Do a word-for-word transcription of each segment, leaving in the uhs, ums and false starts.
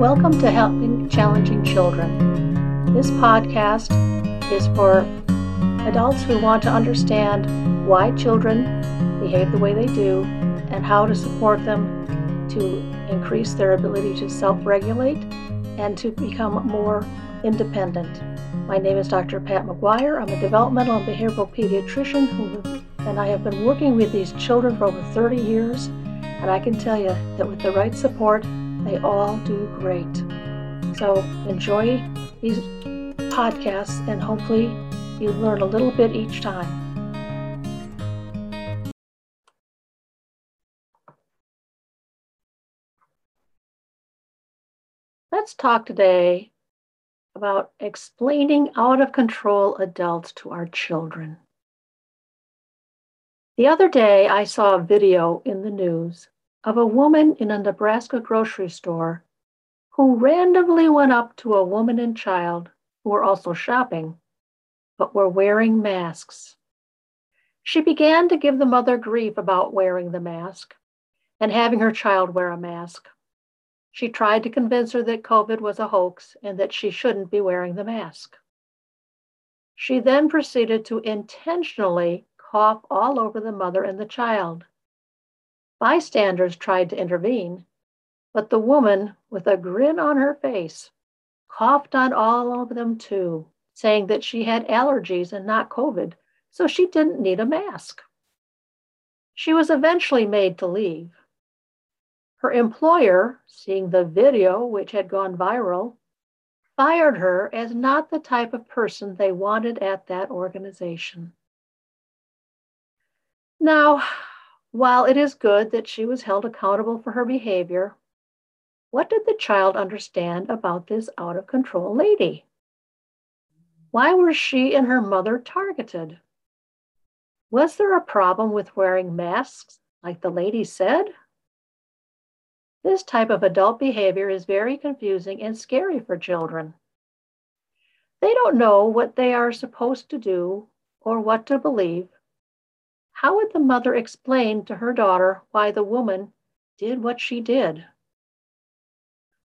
Welcome to Helping Challenging Children. This podcast is for adults who want to understand why children behave the way they do and how to support them to increase their ability to self-regulate and to become more independent. My name is Doctor Pat McGuire. I'm a developmental and behavioral pediatrician who, and I have been working with these children for over thirty years, and I can tell you that with the right support, they all do great. So enjoy these podcasts, and hopefully you learn a little bit each time. Let's talk today about explaining out of control adults to our children. The other day, I saw a video in the news of a woman in a Nebraska grocery store who randomly went up to a woman and child who were also shopping, but were wearing masks. She began to give the mother grief about wearing the mask and having her child wear a mask. She tried to convince her that COVID was a hoax and that she shouldn't be wearing the mask. She then proceeded to intentionally cough all over the mother and the child. Bystanders tried to intervene, but the woman, with a grin on her face, coughed on all of them too, saying that she had allergies and not COVID, so she didn't need a mask. She was eventually made to leave. Her employer, seeing the video which had gone viral, fired her as not the type of person they wanted at that organization. Now, while it is good that she was held accountable for her behavior, what did the child understand about this out-of-control lady? Why were she and her mother targeted? Was there a problem with wearing masks, like the lady said? This type of adult behavior is very confusing and scary for children. They don't know what they are supposed to do or what to believe. How would the mother explain to her daughter why the woman did what she did?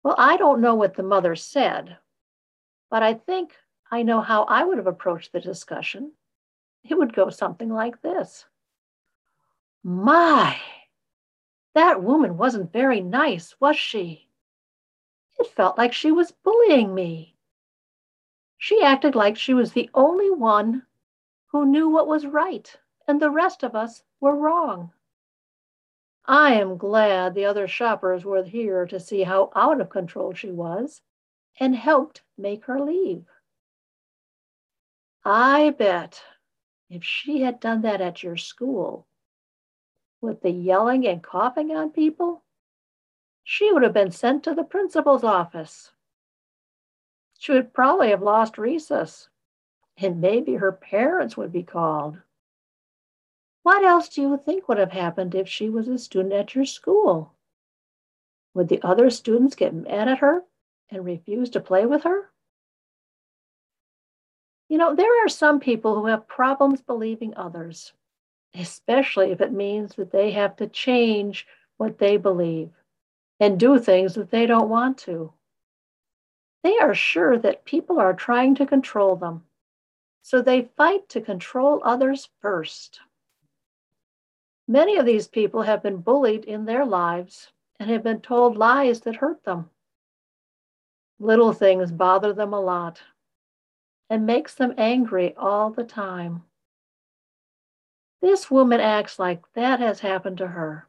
Well, I don't know what the mother said, but I think I know how I would have approached the discussion. It would go something like this. My, that woman wasn't very nice, was she? It felt like she was bullying me. She acted like she was the only one who knew what was right, and the rest of us were wrong. I am glad the other shoppers were here to see how out of control she was and helped make her leave. I bet if she had done that at your school, with the yelling and coughing on people, she would have been sent to the principal's office. She would probably have lost recess, and maybe her parents would be called. What else do you think would have happened if she was a student at your school? Would the other students get mad at her and refuse to play with her? You know, there are some people who have problems believing others, especially if it means that they have to change what they believe and do things that they don't want to. They are sure that people are trying to control them, so they fight to control others first. Many of these people have been bullied in their lives and have been told lies that hurt them. Little things bother them a lot and makes them angry all the time. This woman acts like that has happened to her.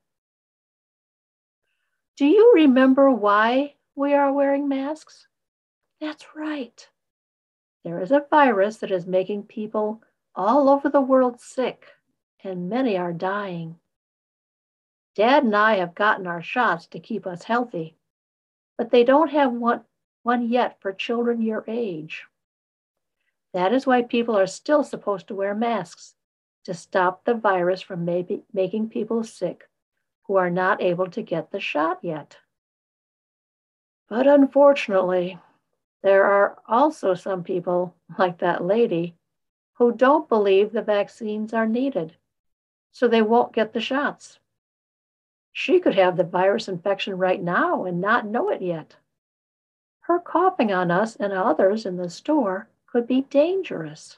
Do you remember why we are wearing masks? That's right. There is a virus that is making people all over the world sick, and many are dying. Dad and I have gotten our shots to keep us healthy, but they don't have one, one yet for children your age. That is why people are still supposed to wear masks, to stop the virus from maybe making people sick who are not able to get the shot yet. But unfortunately, there are also some people, like that lady, who don't believe the vaccines are needed, so they won't get the shots. She could have the virus infection right now and not know it yet. her coughing on us and others in the store could be dangerous.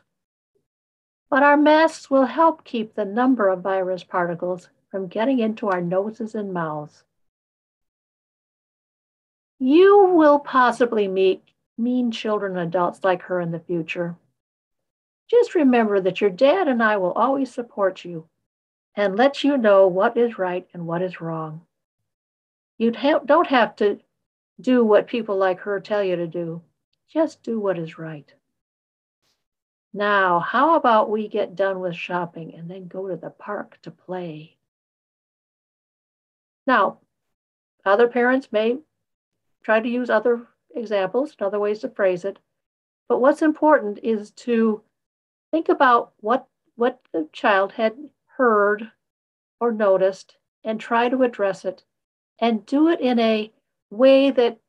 But our masks will help keep the number of virus particles from getting into our noses and mouths. You will possibly meet mean children and adults like her in the future. Just remember that your dad and I will always support you and let you know what is right and what is wrong. You don't have to do what people like her tell you to do. Just do what is right. Now, how about we get done with shopping and then go to the park to play? Now, other parents may try to use other examples and other ways to phrase it, but what's important is to think about what, what the child had heard or noticed and try to address it and do it in a way that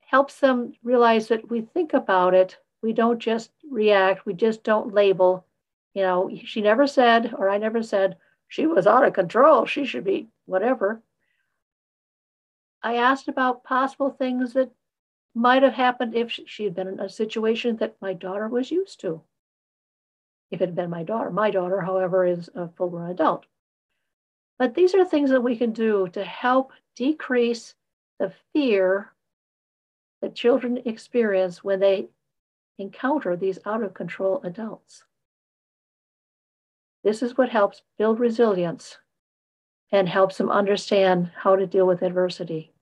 helps them realize that we think about it. We don't just react. We just don't label. You know, she never said, or I never said, she was out of control. She should be whatever. I asked about possible things that might have happened if she had been in a situation that my daughter was used to. If it had been my daughter. My daughter, however, is a full-grown adult. But these are things that we can do to help decrease the fear that children experience when they encounter these out-of-control adults. This is what helps build resilience and helps them understand how to deal with adversity.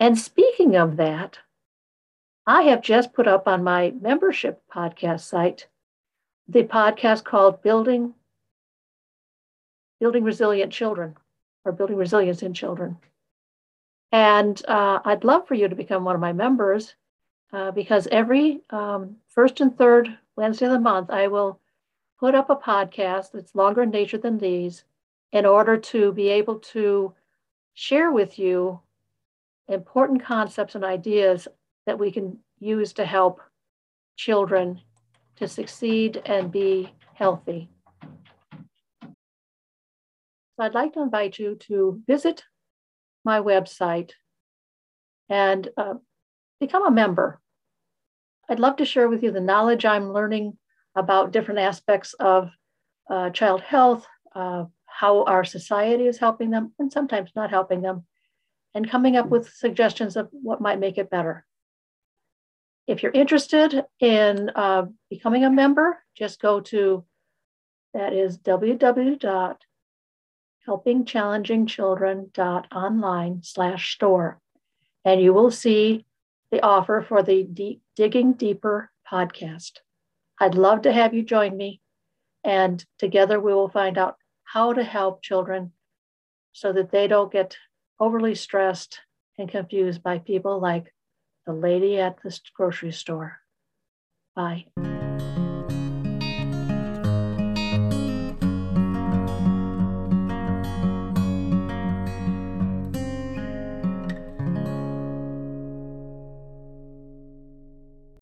And speaking of that, I have just put up on my membership podcast site the podcast called Building Building Resilient Children, or Building Resilience in Children. And uh, I'd love for you to become one of my members uh, because every um, first and third Wednesday of the month, I will put up a podcast that's longer in nature than these in order to be able to share with you important concepts and ideas that we can use to help children to succeed and be healthy. So I'd like to invite you to visit my website and uh, become a member. I'd love to share with you the knowledge I'm learning about different aspects of uh, child health, uh, how our society is helping them and sometimes not helping them, and coming up with suggestions of what might make it better. If you're interested in uh, becoming a member, just go to, that is www dot helping challenging children dot online slash store. And you will see the offer for the D- Digging Deeper podcast. I'd love to have you join me, and together we will find out how to help children so that they don't get overly stressed and confused by people like the lady at the grocery store. Bye.